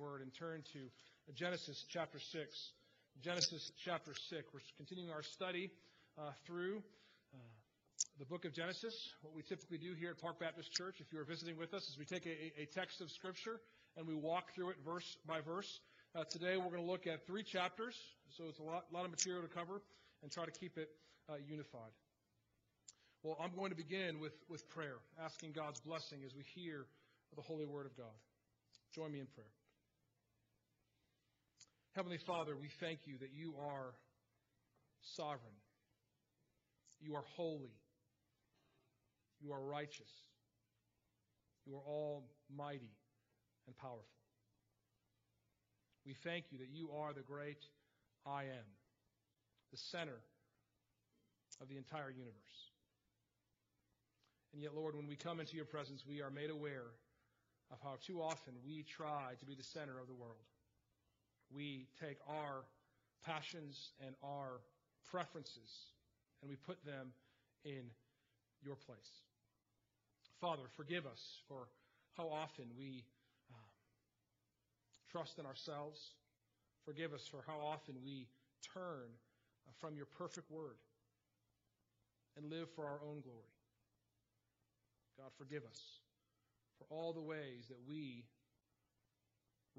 Word and turn to Genesis chapter 6. Genesis chapter 6. We're continuing our study through the book of Genesis. What we typically do here at Park Baptist Church, if you're visiting with us, is we take a text of Scripture and we walk through it verse by verse. Today we're going to look at 3 chapters, so it's a lot of material to cover, and try to keep it unified. Well, I'm going to begin with prayer, asking God's blessing as we hear the Holy Word of God. Join me in prayer. Heavenly Father, we thank you that you are sovereign. You are holy. You are righteous. You are almighty and powerful. We thank you that you are the great I Am, the center of the entire universe. And yet, Lord, when we come into your presence, we are made aware of how too often we try to be the center of the world. We take our passions and our preferences and we put them in your place. Father, forgive us for how often we trust in ourselves. Forgive us for how often we turn from your perfect word and live for our own glory. God, forgive us for all the ways that we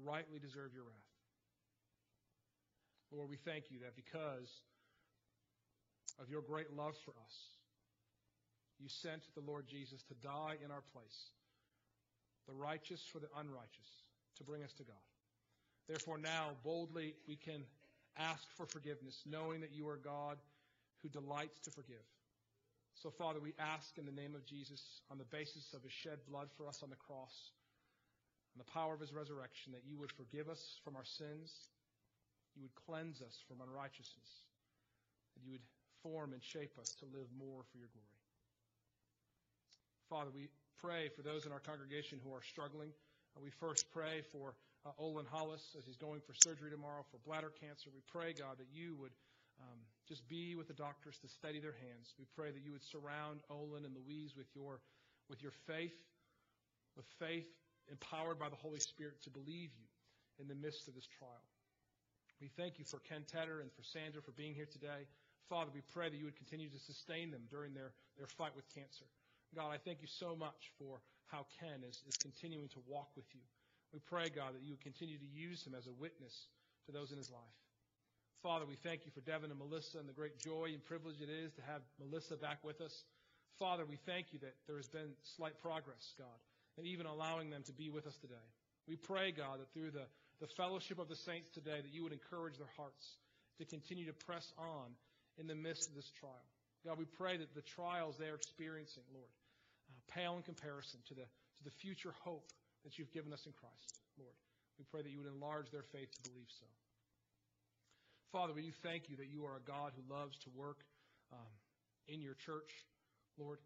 rightly deserve your wrath. Lord, we thank you that because of your great love for us, you sent the Lord Jesus to die in our place, the righteous for the unrighteous, to bring us to God. Therefore, now boldly we can ask for forgiveness, knowing that you are God who delights to forgive. So, Father, we ask in the name of Jesus, on the basis of his shed blood for us on the cross, and the power of his resurrection, that you would forgive us from our sins, you would cleanse us from unrighteousness, that you would form and shape us to live more for your glory. Father, we pray for those in our congregation who are struggling. We first pray for Olin Hollis as he's going for surgery tomorrow for bladder cancer. We pray, God, that you would just be with the doctors to steady their hands. We pray that you would surround Olin and Louise with your faith empowered by the Holy Spirit to believe you in the midst of this trial. We thank you for Ken Tedder and for Sandra for being here today. Father, we pray that you would continue to sustain them during their fight with cancer. God, I thank you so much for how Ken is continuing to walk with you. We pray, God, that you would continue to use him as a witness to those in his life. Father, we thank you for Devin and Melissa and the great joy and privilege it is to have Melissa back with us. Father, we thank you that there has been slight progress, God, and even allowing them to be with us today. We pray, God, that through the fellowship of the saints today, that you would encourage their hearts to continue to press on in the midst of this trial. God, we pray that the trials they are experiencing, Lord, pale in comparison to the future hope that you've given us in Christ, Lord. We pray that you would enlarge their faith to believe so. Father, we do thank you that you are a God who loves to work in your church, Lord.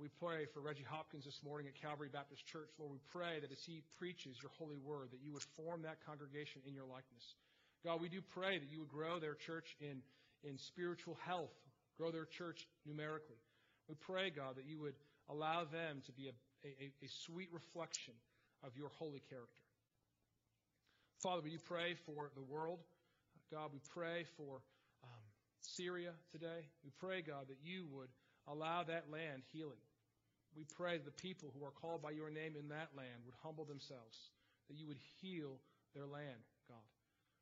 We pray for Reggie Hopkins this morning at Calvary Baptist Church. Lord, we pray that as he preaches your holy word, that you would form that congregation in your likeness. God, we do pray that you would grow their church in spiritual health, grow their church numerically. We pray, God, that you would allow them to be a sweet reflection of your holy character. Father, we do pray for the world. God, we pray for Syria today. We pray, God, that you would allow that land healing. We pray that the people who are called by your name in that land would humble themselves, that you would heal their land, God.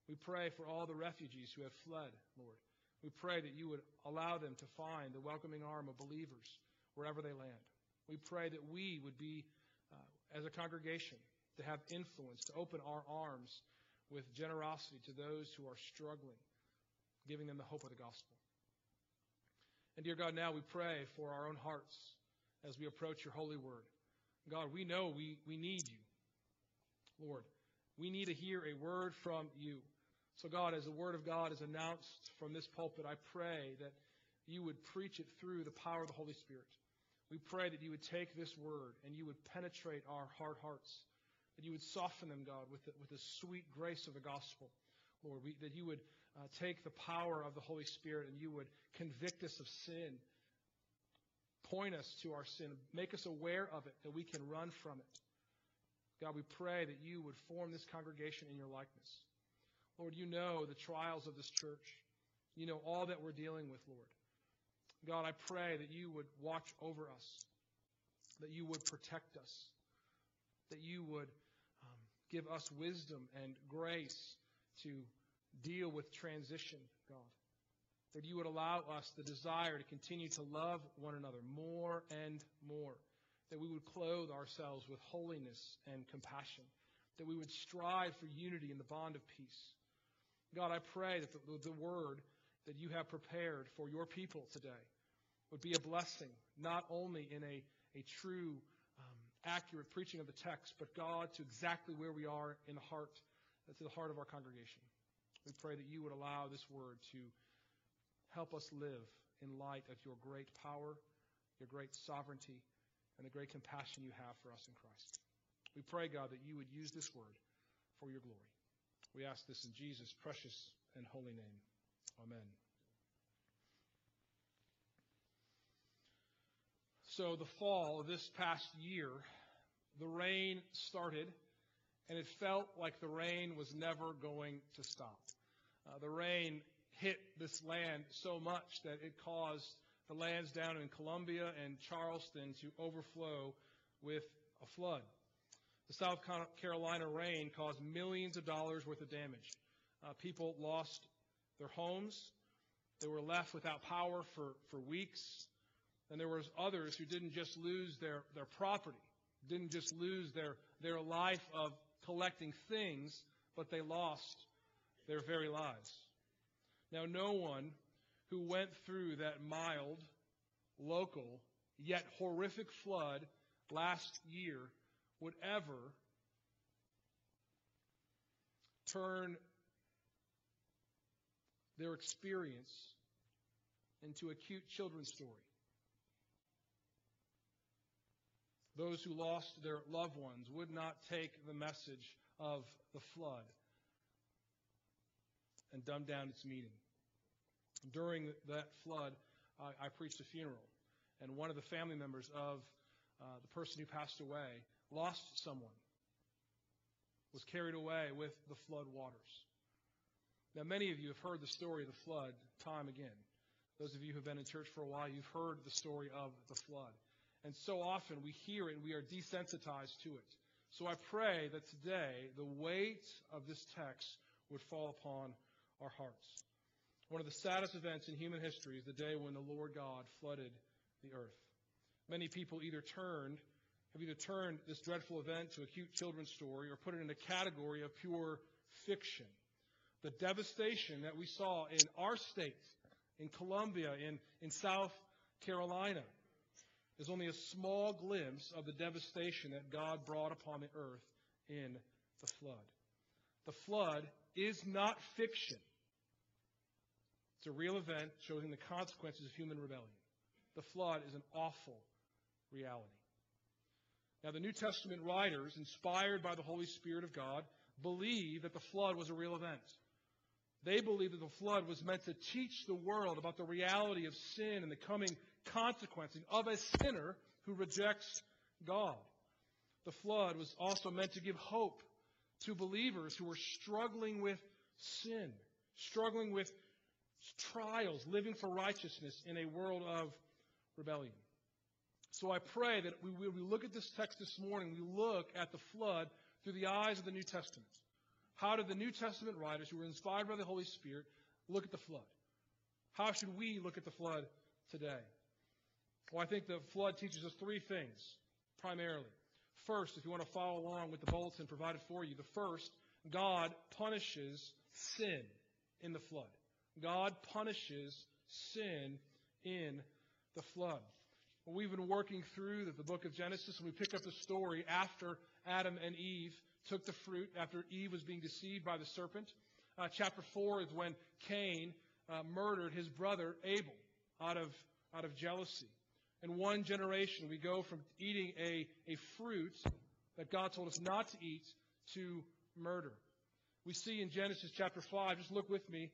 We pray for all the refugees who have fled, Lord. We pray that you would allow them to find the welcoming arm of believers wherever they land. We pray that we would be, as a congregation, to have influence, to open our arms with generosity to those who are struggling, giving them the hope of the gospel. And dear God, now we pray for our own hearts as we approach your holy word. God, we know we need you, Lord. We need to hear a word from you. So God, as the word of God is announced from this pulpit, I pray that you would preach it through the power of the Holy Spirit. We pray that you would take this word and you would penetrate our hard hearts, that you would soften them, God, with the sweet grace of the gospel, Lord, that you would take the power of the Holy Spirit and you would convict us of sin, point us to our sin, make us aware of it, that we can run from it. God, we pray that you would form this congregation in your likeness. Lord, you know the trials of this church. You know all that we're dealing with, Lord. God, I pray that you would watch over us, that you would protect us, that you would give us wisdom and grace to deal with transition, God, that you would allow us the desire to continue to love one another more and more, that we would clothe ourselves with holiness and compassion, that we would strive for unity in the bond of peace. God, I pray that the word that you have prepared for your people today would be a blessing, not only in a true, accurate preaching of the text, but God, to exactly where we are in the heart, to the heart of our congregation. We pray that you would allow this word to help us live in light of your great power, your great sovereignty, and the great compassion you have for us in Christ. We pray, God, that you would use this word for your glory. We ask this in Jesus' precious and holy name. Amen. So the fall of this past year, the rain started, and it felt like the rain was never going to stop. The rain hit this land so much that it caused the lands down in Columbia and Charleston to overflow with a flood. The South Carolina rain caused millions of dollars worth of damage. People lost their homes. They were left without power for weeks. And there was others who didn't just lose their property, didn't just lose their life of collecting things, but they lost their very lives. Now, no one who went through that mild, local, yet horrific flood last year would ever turn their experience into a cute children's story. Those who lost their loved ones would not take the message of the flood and dumb down its meaning. During that flood, I preached a funeral, and one of the family members of the person who passed away lost someone, was carried away with the flood waters. Now, many of you have heard the story of the flood time again. Those of you who have been in church for a while, you've heard the story of the flood. And so often we hear it and we are desensitized to it. So I pray that today the weight of this text would fall upon our hearts. One of the saddest events in human history is the day when the Lord God flooded the earth. Many people have either turned this dreadful event to a cute children's story or put it in a category of pure fiction. The devastation that we saw in our state, in Columbia, in South Carolina, is only a small glimpse of the devastation that God brought upon the earth in the flood. The flood is not fiction. It's a real event showing the consequences of human rebellion. The flood is an awful reality. Now, the New Testament writers, inspired by the Holy Spirit of God, believe that the flood was a real event. They believe that the flood was meant to teach the world about the reality of sin and the coming consequences of a sinner who rejects God. The flood was also meant to give hope to believers who were struggling with sin, struggling with trials, living for righteousness in a world of rebellion. So I pray that when we look at this text this morning, we look at the flood through the eyes of the New Testament. How did the New Testament writers who were inspired by the Holy Spirit look at the flood? How should we look at the flood today? Well, I think the flood teaches us three things, primarily. First, if you want to follow along with the bulletin provided for you, the first, God punishes sin in the flood. God punishes sin in the flood. Well, we've been working through the book of Genesis, and we pick up the story after Adam and Eve took the fruit, after Eve was being deceived by the serpent. Chapter 4 is when Cain murdered his brother Abel out of jealousy. In one generation, we go from eating a fruit that God told us not to eat to murder. We see in Genesis chapter 5, just look with me,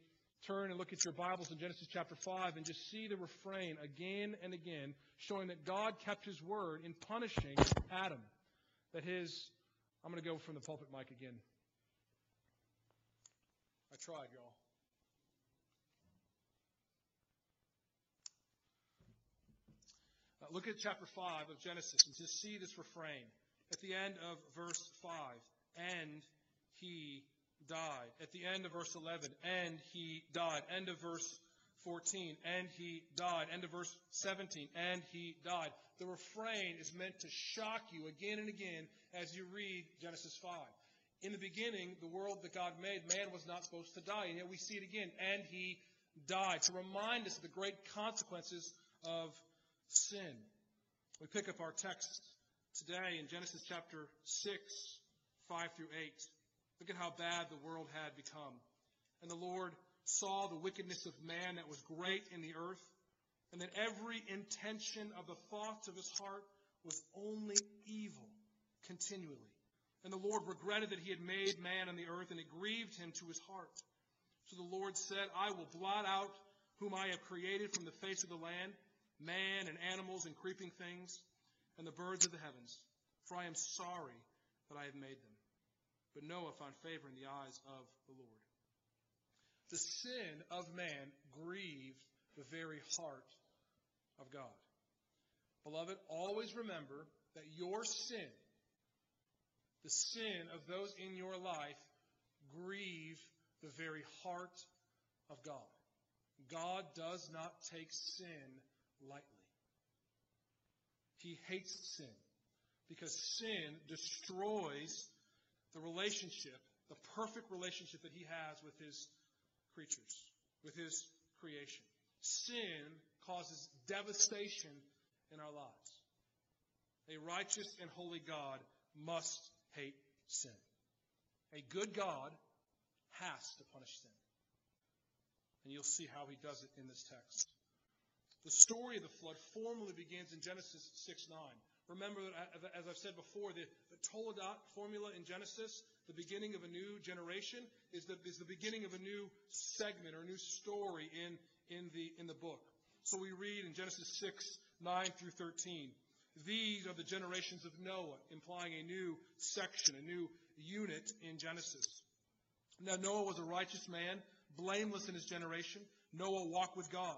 turn and look at your Bibles in Genesis chapter 5, and just see the refrain again and again, showing that God kept his word in punishing Adam, that his I'm going to go from the pulpit mic again. I tried, y'all. Look at chapter 5 of Genesis and just see this refrain. At the end of verse 5, and he died. At the end of verse 11, and he died. End of verse 14, and he died. End of verse 17, and he died. The refrain is meant to shock you again and again as you read Genesis 5. In the beginning, the world that God made, man was not supposed to die. And yet we see it again, and he died. To remind us of the great consequences of sin. We pick up our text today in Genesis chapter 6, 5 through 8. Look at how bad the world had become. And the Lord saw the wickedness of man that was great in the earth, and that every intention of the thoughts of his heart was only evil continually. And the Lord regretted that he had made man on the earth, and it grieved him to his heart. So the Lord said, I will blot out whom I have created from the face of the land, man and animals and creeping things, and the birds of the heavens, for I am sorry that I have made them. But Noah found favor in the eyes of the Lord. The sin of man grieved the very heart of God. Beloved, always remember that your sin, the sin of those in your life, grieve the very heart of God. God does not take sin lightly. He hates sin because sin destroys the relationship, the perfect relationship that he has with his creatures, with his creation. Sin causes devastation in our lives. A righteous and holy God must hate sin. A good God has to punish sin. And you'll see how he does it in this text. The story of the flood formally begins in Genesis 6:9. Remember, that, as I've said before, the Toledot formula in Genesis, the beginning of a new generation, is the beginning of a new segment or a new story in the book. So we read in Genesis 6:9 through 13, these are the generations of Noah, implying a new section, a new unit in Genesis. Now Noah was a righteous man, blameless in his generation. Noah walked with God.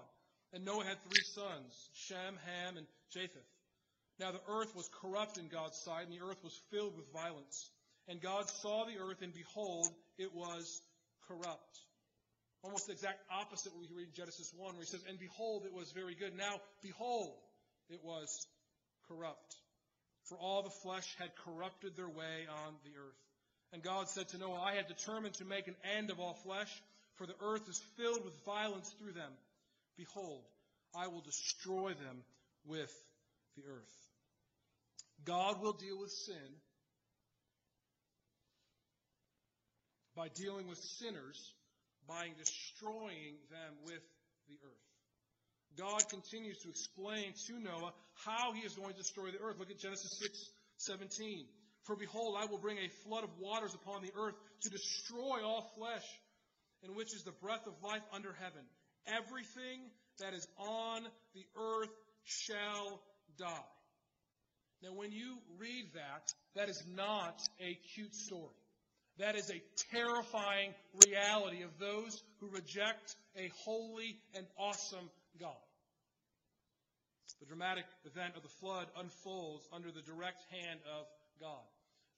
And Noah had three sons, Shem, Ham, and Japheth. Now the earth was corrupt in God's sight, and the earth was filled with violence. And God saw the earth, and behold, it was corrupt. Almost the exact opposite what we read in Genesis 1, where he says, and behold, it was very good. Now, behold, it was corrupt. For all the flesh had corrupted their way on the earth. And God said to Noah, I had determined to make an end of all flesh, for the earth is filled with violence through them. Behold, I will destroy them with the earth. God will deal with sin by dealing with sinners, by destroying them with the earth. God continues to explain to Noah how he is going to destroy the earth. Look at Genesis 6:17. For behold, I will bring a flood of waters upon the earth to destroy all flesh, in which is the breath of life under heaven. Everything that is on the earth shall die. Now, when you read that, that is not a cute story. That is a terrifying reality of those who reject a holy and awesome God. The dramatic event of the flood unfolds under the direct hand of God.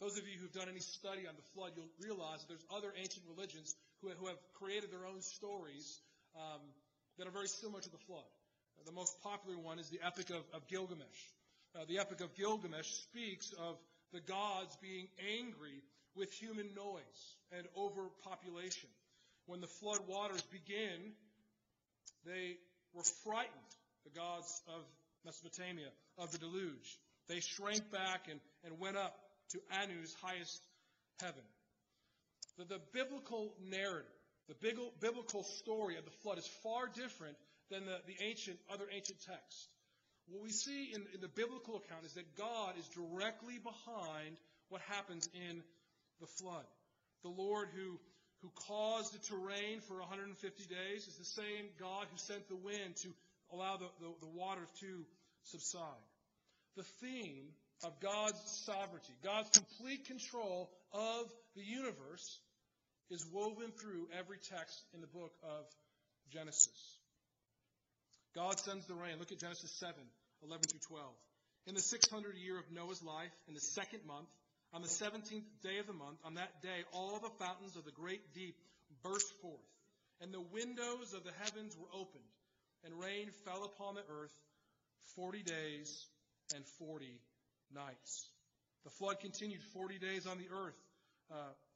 Those of you who've done any study on the flood, you'll realize that there's other ancient religions who have created their own stories that are very similar to the flood. The most popular one is the Epic of Gilgamesh. The Epic of Gilgamesh speaks of the gods being angry with human noise and overpopulation. When the flood waters begin, they were frightened, the gods of Mesopotamia, of the deluge. They shrank back and went up to Anu's highest heaven. The biblical narrative, the biblical story of the flood is far different than the other ancient texts. What we see in the biblical account is that God is directly behind what happens in the flood. The Lord who caused it to rain for 150 days is the same God who sent the wind to allow the water to subside. The theme of God's sovereignty, God's complete control of the universe, is woven through every text in the book of Genesis. God sends the rain. Look at Genesis 7, 11 through 12. In the 600th year of Noah's life, in the second month, on the 17th day of the month, on that day, all the fountains of the great deep burst forth, and the windows of the heavens were opened, and rain fell upon the earth 40 days and 40 nights. The flood continued 40 days on the earth,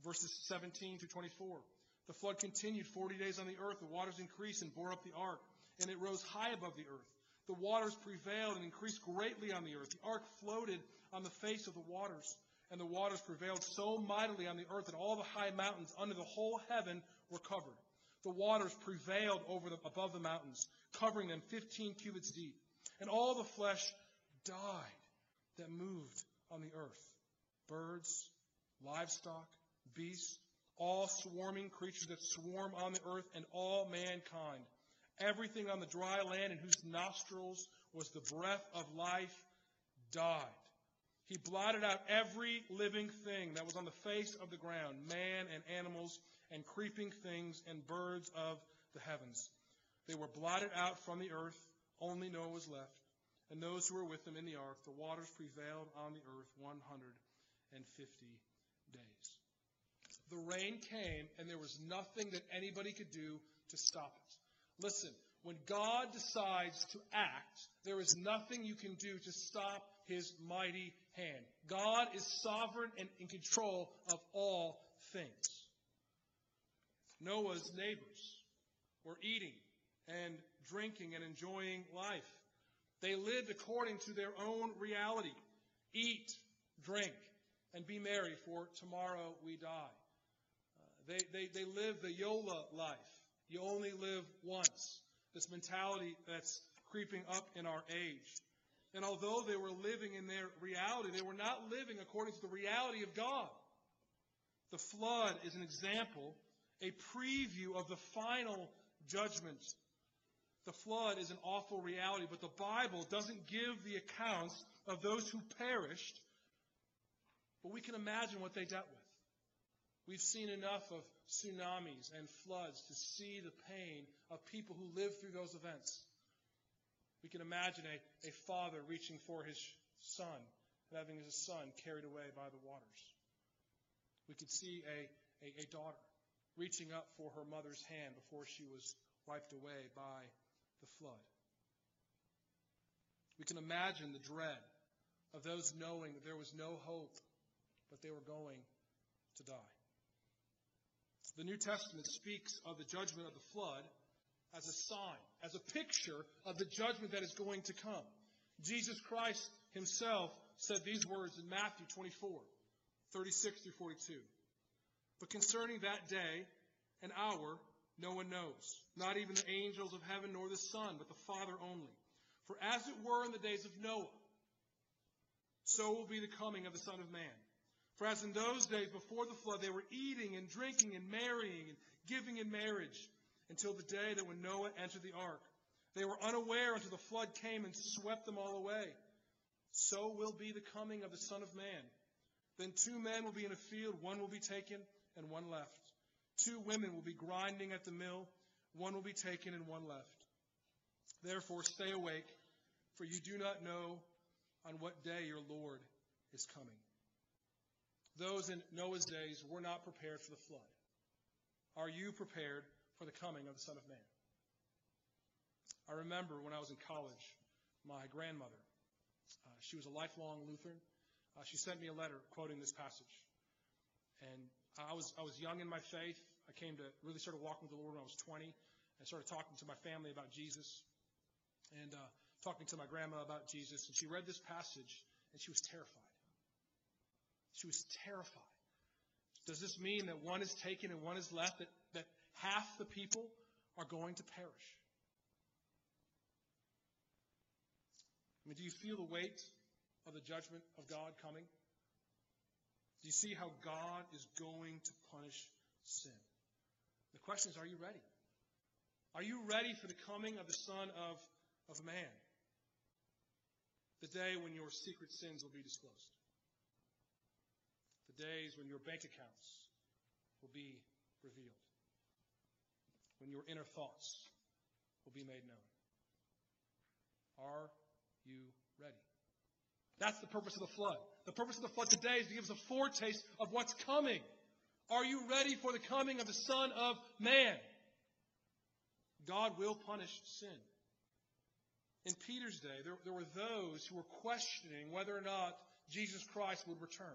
verses 17 through 24. The flood continued 40 days on the earth. The waters increased and bore up the ark, and it rose high above the earth. The waters prevailed and increased greatly on the earth. The ark floated on the face of the waters, and the waters prevailed so mightily on the earth that all the high mountains under the whole heaven were covered. The waters prevailed above the mountains, covering them 15 cubits deep. And all the flesh died that moved on the earth. Birds, livestock, beasts, all swarming creatures that swarm on the earth, and all mankind. Everything on the dry land in whose nostrils was the breath of life died. He blotted out every living thing that was on the face of the ground, man and animals and creeping things and birds of the heavens. They were blotted out from the earth. Only Noah was left, and those who were with him in the ark. The waters prevailed on the earth 150 days. The rain came, and there was nothing that anybody could do to stop it. Listen, when God decides to act, there is nothing you can do to stop his mighty hand. God is sovereign and in control of all things. Noah's neighbors were eating and drinking and enjoying life. They lived according to their own reality. Eat, drink, and be merry, for tomorrow we die. They live the YOLO life. You only live once. This mentality that's creeping up in our age. And although they were living in their reality, they were not living according to the reality of God. The flood is an example, a preview of the final judgment. The flood is an awful reality, but the Bible doesn't give the accounts of those who perished, but we can imagine what they dealt with. We've seen enough of tsunamis and floods to see the pain of people who lived through those events. We can imagine a father reaching for his son and having his son carried away by the waters. We could see a daughter reaching up for her mother's hand before she was wiped away by the flood. We can imagine the dread of those knowing that there was no hope, but they were going to die. The New Testament speaks of the judgment of the flood as a sign, as a picture of the judgment that is going to come. Jesus Christ himself said these words in Matthew 24, 36 through 42. But concerning that day and hour, no one knows, not even the angels of heaven nor the Son, but the Father only. For as it were in the days of Noah, so will be the coming of the Son of Man. For as in those days before the flood, they were eating and drinking and marrying and giving in marriage, until the day that when Noah entered the ark, they were unaware until the flood came and swept them all away. So will be the coming of the Son of Man. Then two men will be in a field, one will be taken and one left. Two women will be grinding at the mill, one will be taken and one left. Therefore stay awake, for you do not know on what day your Lord is coming. Those in Noah's days were not prepared for the flood. Are you prepared for the coming of the Son of Man? I remember when I was in college, my grandmother, she was a lifelong Lutheran. She sent me a letter quoting this passage. And I was young in my faith. I came to really started walking with the Lord when I was 20. I started talking to my family about Jesus and talking to my grandma about Jesus. And she read this passage, and she was terrified. She was terrified. Does this mean that one is taken and one is left, that half the people are going to perish? I mean, do you feel the weight of the judgment of God coming? Do you see how God is going to punish sin? The question is, are you ready? Are you ready for the coming of the Son of Man? The day when your secret sins will be disclosed. The days when your bank accounts will be revealed. When your inner thoughts will be made known. Are you ready? That's the purpose of the flood. The purpose of the flood today is to give us a foretaste of what's coming. Are you ready for the coming of the Son of Man? God will punish sin. In Peter's day, there were those who were questioning whether or not Jesus Christ would return.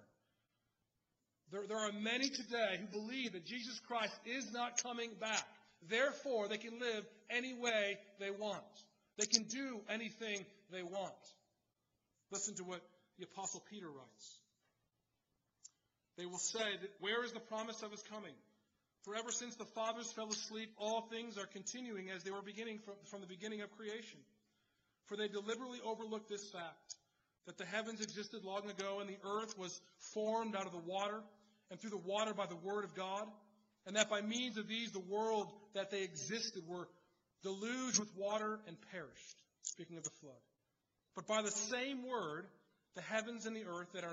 There are many today who believe that Jesus Christ is not coming back. Therefore, they can live any way they want. They can do anything they want. Listen to what the Apostle Peter writes. They will say, that, where is the promise of his coming? For ever since the fathers fell asleep, all things are continuing as they were beginning from the beginning of creation. For they deliberately overlooked this fact, that the heavens existed long ago, and the earth was formed out of the water, and through the water by the word of God, and that by means of these the world that they existed were deluged with water and perished. Speaking of the flood. But by the same word, the heavens and the earth that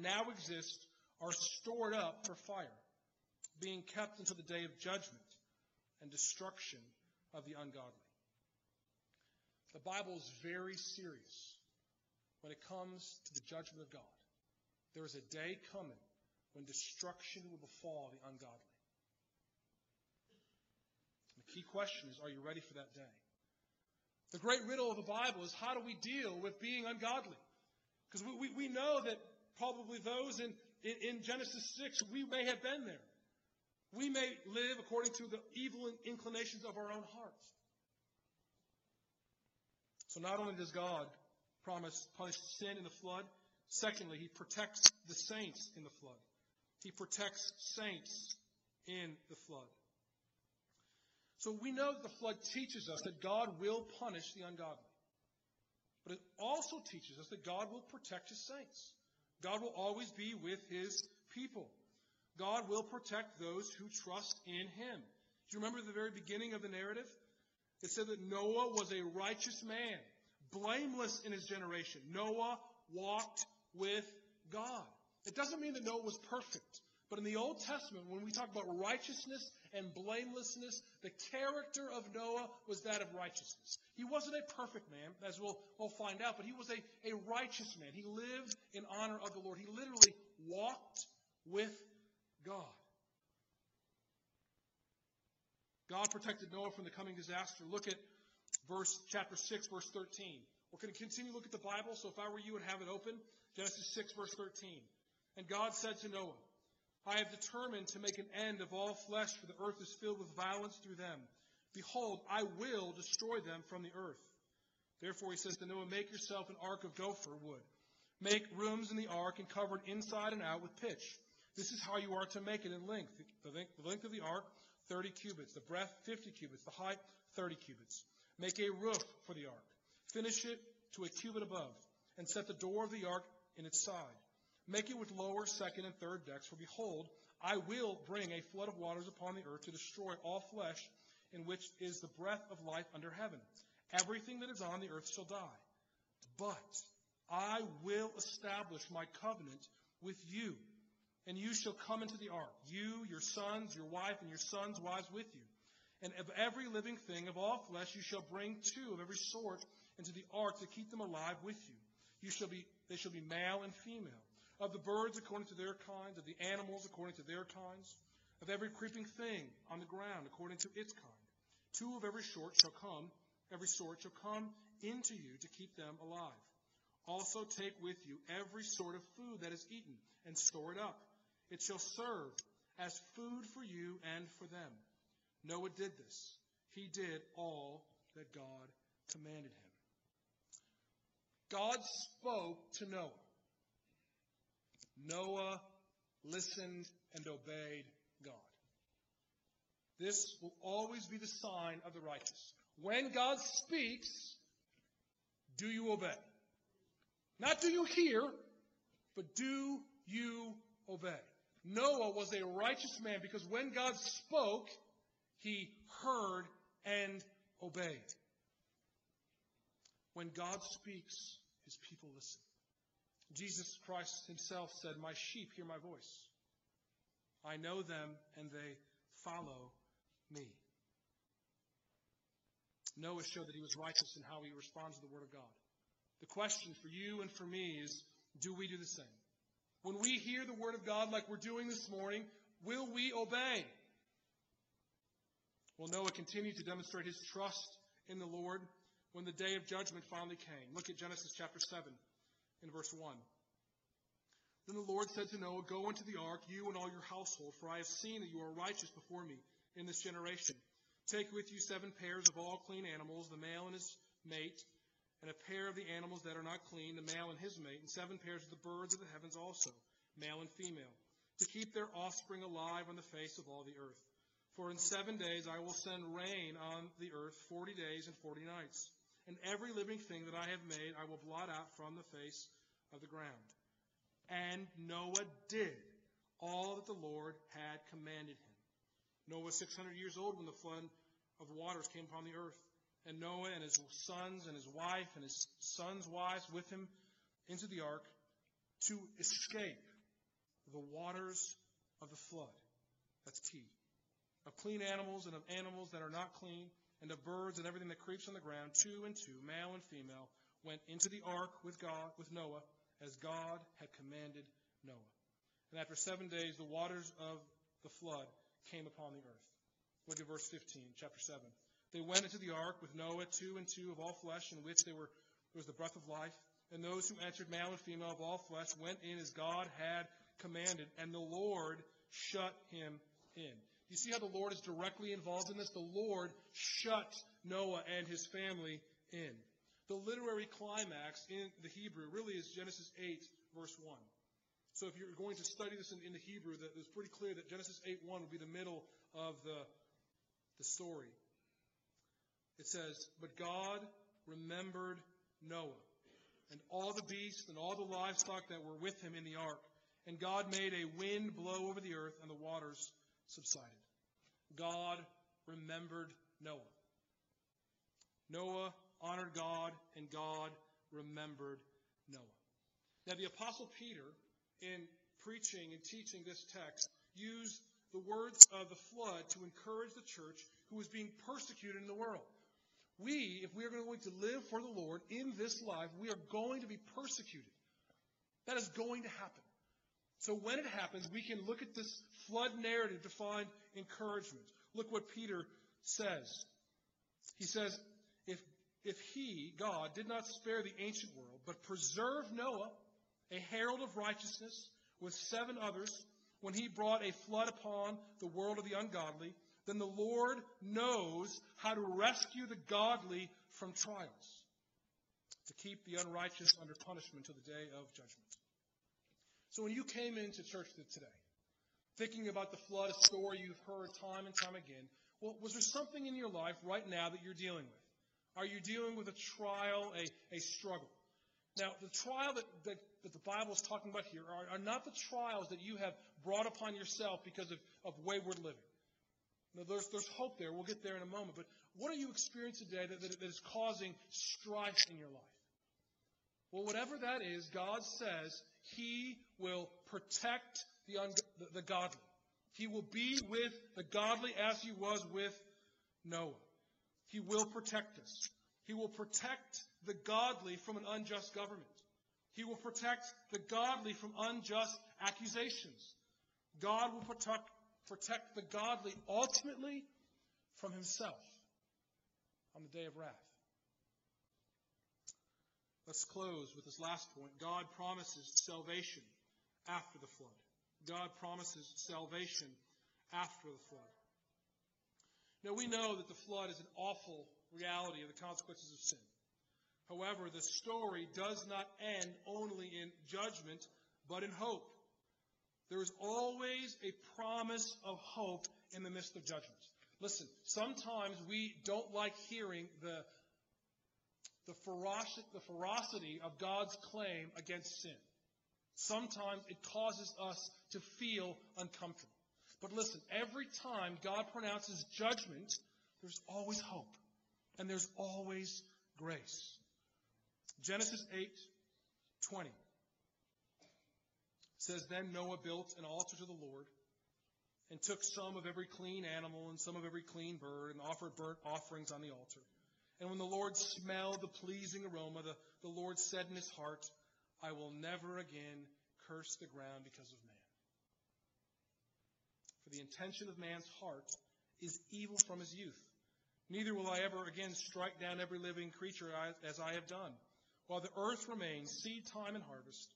now exist are stored up for fire, being kept until the day of judgment and destruction of the ungodly. The Bible is very serious when it comes to the judgment of God. There is a day coming when destruction will befall the ungodly. The key question is, are you ready for that day? The great riddle of the Bible is how do we deal with being ungodly? Because we know that probably those in Genesis 6, we may have been there. We may live according to the evil inclinations of our own hearts. So not only does God punish sin in the flood, secondly, he protects the saints in the flood. He protects saints in the flood. So we know that the flood teaches us that God will punish the ungodly. But it also teaches us that God will protect his saints. God will always be with his people. God will protect those who trust in him. Do you remember the very beginning of the narrative? It said that Noah was a righteous man, blameless in his generation. Noah walked with God. It doesn't mean that Noah was perfect. But in the Old Testament, when we talk about righteousness and blamelessness, the character of Noah was that of righteousness. He wasn't a perfect man, as we'll find out, but he was a righteous man. He lived in honor of the Lord. He literally walked with God. God protected Noah from the coming disaster. Look at chapter 6, verse 13. We're going to continue to look at the Bible, so if I were you, would have it open. Genesis 6, verse 13. And God said to Noah, I have determined to make an end of all flesh, for the earth is filled with violence through them. Behold, I will destroy them from the earth. Therefore, he says to Noah, make yourself an ark of gopher wood. Make rooms in the ark and cover it inside and out with pitch. This is how you are to make it in length. The length of the ark, 30 cubits. The breadth, 50 cubits. The height, 30 cubits. Make a roof for the ark. Finish it to a cubit above, and set the door of the ark in its side. Make it with lower, second, and third decks, for behold, I will bring a flood of waters upon the earth to destroy all flesh, in which is the breath of life under heaven. Everything that is on the earth shall die. But I will establish my covenant with you, and you shall come into the ark, you, your sons, your wife, and your sons' wives with you. And of every living thing, of all flesh, you shall bring two of every sort into the ark to keep them alive with you. They shall be male and female. Of the birds according to their kinds, of the animals according to their kinds, of every creeping thing on the ground according to its kind. Two of every sort shall come into you to keep them alive. Also take with you every sort of food that is eaten, and store it up. It shall serve as food for you and for them. Noah did this. He did all that God commanded him. God spoke to Noah. Noah listened and obeyed God. This will always be the sign of the righteous. When God speaks, do you obey? Not do you hear, but do you obey? Noah was a righteous man because when God spoke, he heard and obeyed. When God speaks, his people listen. Jesus Christ himself said, "My sheep hear my voice. I know them, and they follow me." Noah showed that he was righteous in how he responds to the word of God. The question for you and for me is, do we do the same? When we hear the word of God like we're doing this morning, will we obey? Well, Noah continued to demonstrate his trust in the Lord when the day of judgment finally came. Look at Genesis chapter 7 in verse 1. Then the Lord said to Noah, "Go into the ark, you and all your household, for I have seen that you are righteous before me in this generation. Take with you 7 pairs of all clean animals, the male and his mate, and a pair of the animals that are not clean, the male and his mate, and 7 pairs of the birds of the heavens also, male and female, to keep their offspring alive on the face of all the earth. For in 7 days I will send rain on the earth, 40 days and 40 nights, and every living thing that I have made I will blot out from the face of the ground." And Noah did all that the Lord had commanded him. Noah was 600 years old when the flood of waters came upon the earth. And Noah and his sons and his wife and his sons' wives with him into the ark to escape the waters of the flood. That's key. Of clean animals and of animals that are not clean, and of birds and everything that creeps on the ground, 2 and 2, male and female, went into the ark with Noah, as God had commanded Noah. And after 7 days, the waters of the flood came upon the earth. Look at verse 15, chapter 7. They went into the ark with Noah, 2 and 2 of all flesh, in which there was the breath of life. And those who entered, male and female of all flesh, went in as God had commanded, and the Lord shut him in. You see how the Lord is directly involved in this? The Lord shut Noah and his family in. The literary climax in the Hebrew really is Genesis 8, verse 1. So if you're going to study this in the Hebrew, it's pretty clear that Genesis 8:1 would be the middle of the story. It says, "But God remembered Noah and all the beasts and all the livestock that were with him in the ark. And God made a wind blow over the earth, and the waters subsided." God remembered Noah. Noah honored God, and God remembered Noah. Now, the Apostle Peter, in preaching and teaching this text, used the words of the flood to encourage the church who was being persecuted in the world. We, if we are going to live for the Lord in this life, we are going to be persecuted. That is going to happen. So when it happens, we can look at this flood narrative to find encouragement. Look what Peter says. He says, If he, God, did not spare the ancient world, but preserved Noah, a herald of righteousness, with 7 others, when he brought a flood upon the world of the ungodly, then the Lord knows how to rescue the godly from trials, to keep the unrighteous under punishment till the day of judgment. So when you came into church today, thinking about the flood, a story you've heard time and time again, well, was there something in your life right now that you're dealing with? Are you dealing with a trial, a struggle? Now, the trial that the Bible is talking about here are not the trials that you have brought upon yourself because of wayward living. Now, there's hope there. We'll get there in a moment. But what are you experiencing today that is causing strife in your life? Well, whatever that is, God says he will protect the godly. He will be with the godly as he was with Noah. He will protect us. He will protect the godly from an unjust government. He will protect the godly from unjust accusations. God will protect the godly ultimately from himself on the day of wrath. Let's close with this last point. God promises salvation after the flood. God promises salvation after the flood. Now, we know that the flood is an awful reality of the consequences of sin. However, the story does not end only in judgment, but in hope. There is always a promise of hope in the midst of judgment. Listen, sometimes we don't like hearing the ferocity of God's claim against sin. Sometimes it causes us to feel uncomfortable. But listen, every time God pronounces judgment, there's always hope, and there's always grace. Genesis 8, 20. It says, Then Noah built an altar to the Lord and took some of every clean animal and some of every clean bird and offered burnt offerings on the altar. And when the Lord smelled the pleasing aroma, the Lord said in his heart, I will never again curse the ground because of man. For the intention of man's heart is evil from his youth. Neither will I ever again strike down every living creature as I have done. While the earth remains, seed time and harvest,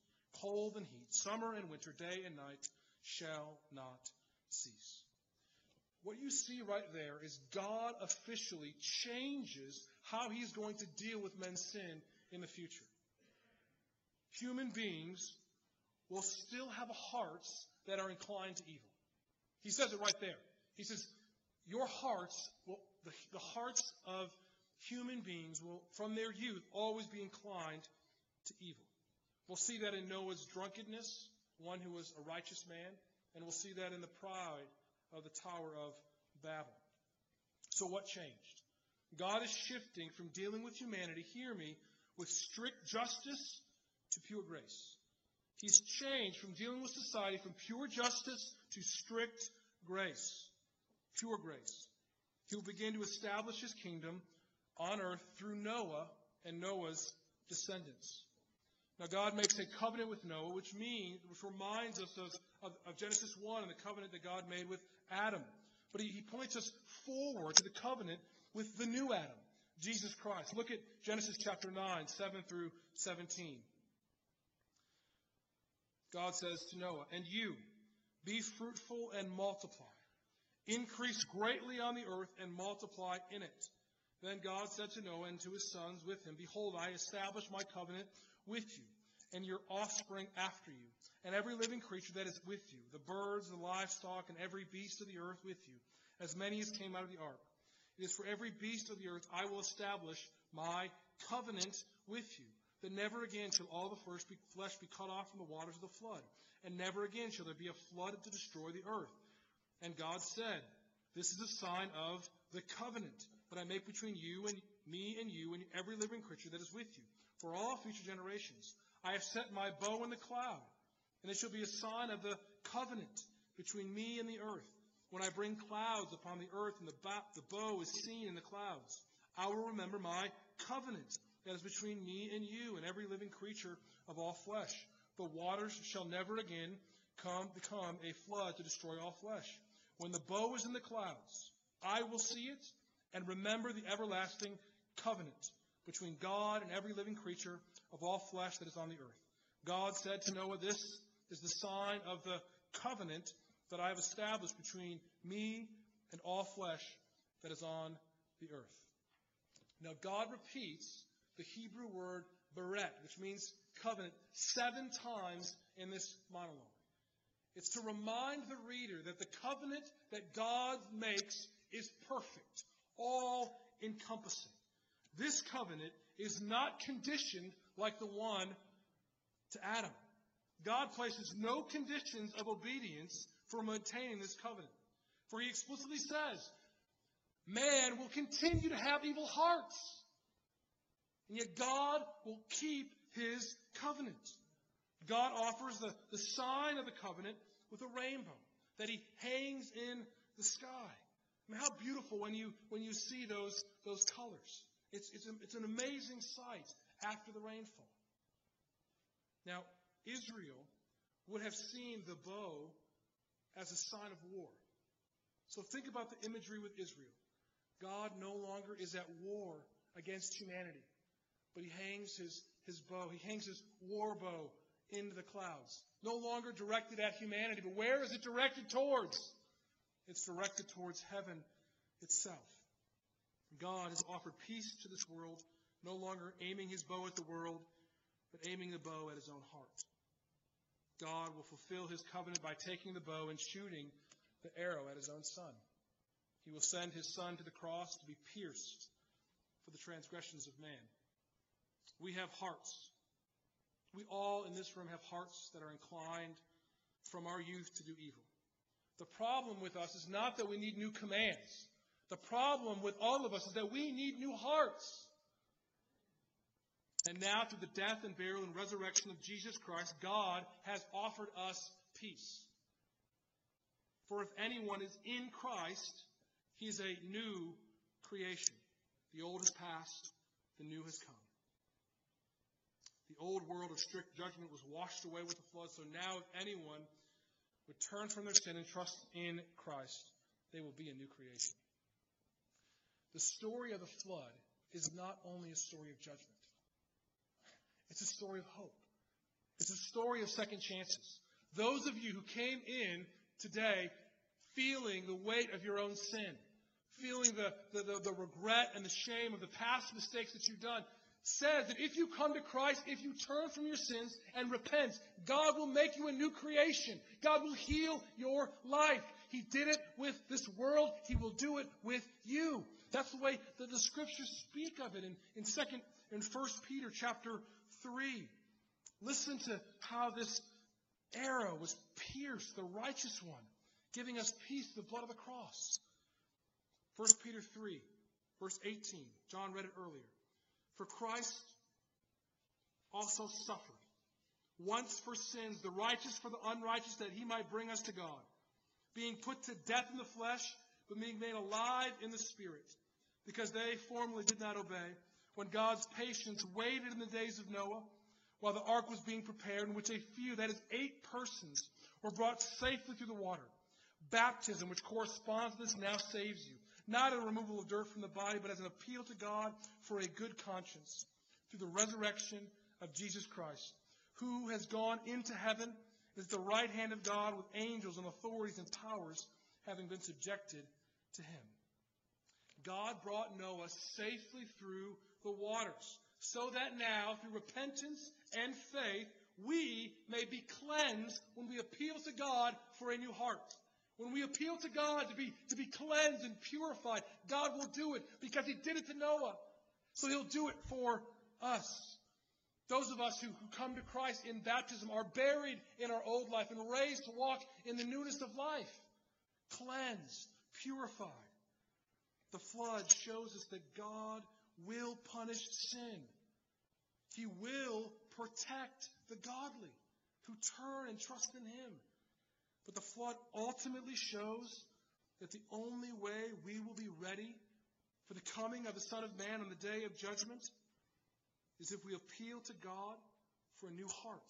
cold and heat, summer and winter, day and night shall not cease. What you see right there is God officially changes how he's going to deal with men's sin in the future. Human beings will still have hearts that are inclined to evil. He says it right there. He says, your hearts, the hearts of human beings will, from their youth, always be inclined to evil. We'll see that in Noah's drunkenness, one who was a righteous man, and we'll see that in the pride of the Tower of Babel. So what changed? God is shifting from dealing with humanity, hear me, with strict justice to pure grace. He's changed from dealing with society from pure justice to strict grace. Pure grace. He will begin to establish his kingdom on earth through Noah and Noah's descendants. Now God makes a covenant with Noah, which reminds us of Genesis 1 and the covenant that God made with Adam. But he points us forward to the covenant with the new Adam, Jesus Christ. Look at Genesis chapter 9, 7 through 17. God says to Noah, And you, be fruitful and multiply. Increase greatly on the earth and multiply in it. Then God said to Noah and to his sons with him, Behold, I establish my covenant with you and your offspring after you, and every living creature that is with you, the birds, the livestock, and every beast of the earth with you, as many as came out of the ark. It is for every beast of the earth I will establish my covenant with you, that never again shall all the flesh be cut off from the waters of the flood, and never again shall there be a flood to destroy the earth. And God said, This is a sign of the covenant that I make between you and me and you and every living creature that is with you, for all future generations. I have set my bow in the cloud, and it shall be a sign of the covenant between me and the earth. When I bring clouds upon the earth and the bow is seen in the clouds, I will remember my covenant that is between me and you and every living creature of all flesh. The waters shall never again become a flood to destroy all flesh. When the bow is in the clouds, I will see it and remember the everlasting covenant between God and every living creature of all flesh that is on the earth. God said to Noah, This is the sign of the covenant that I have established between me and all flesh that is on the earth. Now God repeats the Hebrew word beret, which means covenant, 7 times in this monologue. It's to remind the reader that the covenant that God makes is perfect, all-encompassing. This covenant is not conditioned like the one to Adam. God places no conditions of obedience for maintaining this covenant. For he explicitly says, man will continue to have evil hearts. And yet God will keep his covenant. God offers the sign of the covenant with a rainbow that he hangs in the sky. I mean, how beautiful when you see those colors. It's an amazing sight after the rainfall. Now, Israel would have seen the bow as a sign of war. So think about the imagery with Israel. God no longer is at war against humanity, but he hangs his bow. He hangs his war bow into the clouds. No longer directed at humanity, but where is it directed towards? It's directed towards heaven itself. God has offered peace to this world, no longer aiming his bow at the world, but aiming the bow at his own heart. God will fulfill his covenant by taking the bow and shooting the arrow at his own son. He will send his son to the cross to be pierced for the transgressions of man. We have hearts. We all in this room have hearts that are inclined from our youth to do evil. The problem with us is not that we need new commands. The problem with all of us is that we need new hearts. And now through the death and burial and resurrection of Jesus Christ, God has offered us peace. For if anyone is in Christ, he is a new creation. The old has passed, the new has come. The old world of strict judgment was washed away with the flood, so now if anyone would turn from their sin and trust in Christ, they will be a new creation. The story of the flood is not only a story of judgment. It's a story of hope. It's a story of second chances. Those of you who came in today feeling the weight of your own sin, feeling the regret and the shame of the past mistakes that you've done, says that if you come to Christ, if you turn from your sins and repent, God will make you a new creation. God will heal your life. He did it with this world. He will do it with you. That's the way that the scriptures speak of it in 1 Peter chapter 3. Listen to how this arrow was pierced, the righteous one, giving us peace, the blood of the cross. 1 Peter 3, verse 18. John read it earlier. For Christ also suffered once for sins, the righteous for the unrighteous, that he might bring us to God, being put to death in the flesh, but being made alive in the Spirit, because they formerly did not obey, when God's patience waited in the days of Noah, while the ark was being prepared, in which a few, that is 8 persons, were brought safely through the water. Baptism, which corresponds to this, now saves you, not a removal of dirt from the body, but as an appeal to God for a good conscience, through the resurrection of Jesus Christ, who has gone into heaven, is the right hand of God, with angels and authorities and powers, having been subjected to him. God brought Noah safely through the waters, so that now, through repentance and faith, we may be cleansed when we appeal to God for a new heart. When we appeal to God to be cleansed and purified, God will do it because he did it to Noah. So he'll do it for us. Those of us who come to Christ in baptism are buried in our old life and raised to walk in the newness of life. Cleansed, purified. The flood shows us that God will punish sin. He will protect the godly who turn and trust in him. But the flood ultimately shows that the only way we will be ready for the coming of the Son of Man on the day of judgment is if we appeal to God for a new heart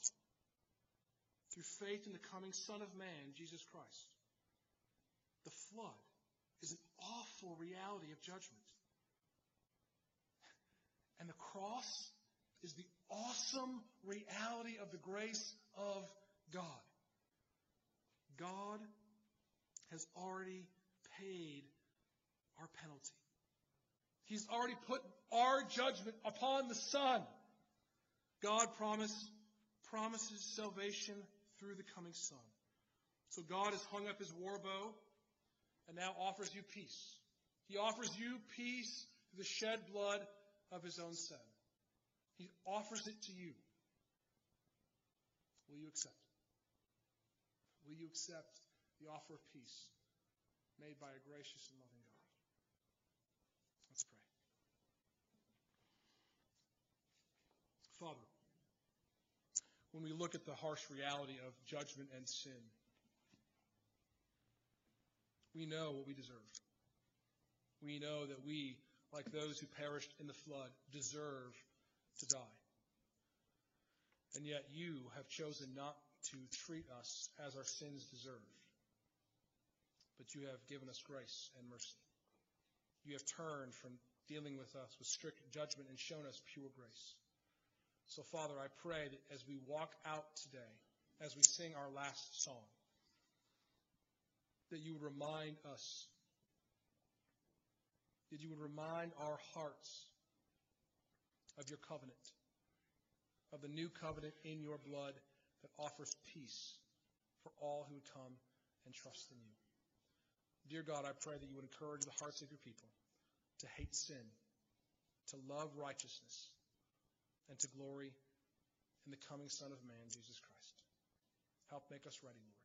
through faith in the coming Son of Man, Jesus Christ. The flood is an awful reality of judgment. And the cross is the awesome reality of the grace of God. God has already paid our penalty. He's already put our judgment upon the Son. God promises salvation through the coming Son. So God has hung up his war bow and now offers you peace. He offers you peace through the shed blood of his own Son. He offers it to you. Will you accept it? Will you accept the offer of peace made by a gracious and loving God? Let's pray. Father, when we look at the harsh reality of judgment and sin, we know what we deserve. We know that we, like those who perished in the flood, deserve to die. And yet you have chosen not to treat us as our sins deserve. But you have given us grace and mercy. You have turned from dealing with us with strict judgment and shown us pure grace. So, Father, I pray that as we walk out today, as we sing our last song, that you would remind us, that you would remind our hearts of your covenant, of the new covenant in your blood that offers peace for all who would come and trust in you. Dear God, I pray that you would encourage the hearts of your people to hate sin, to love righteousness, and to glory in the coming Son of Man, Jesus Christ. Help make us ready, Lord,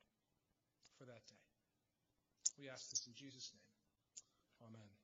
for that day. We ask this in Jesus' name. Amen.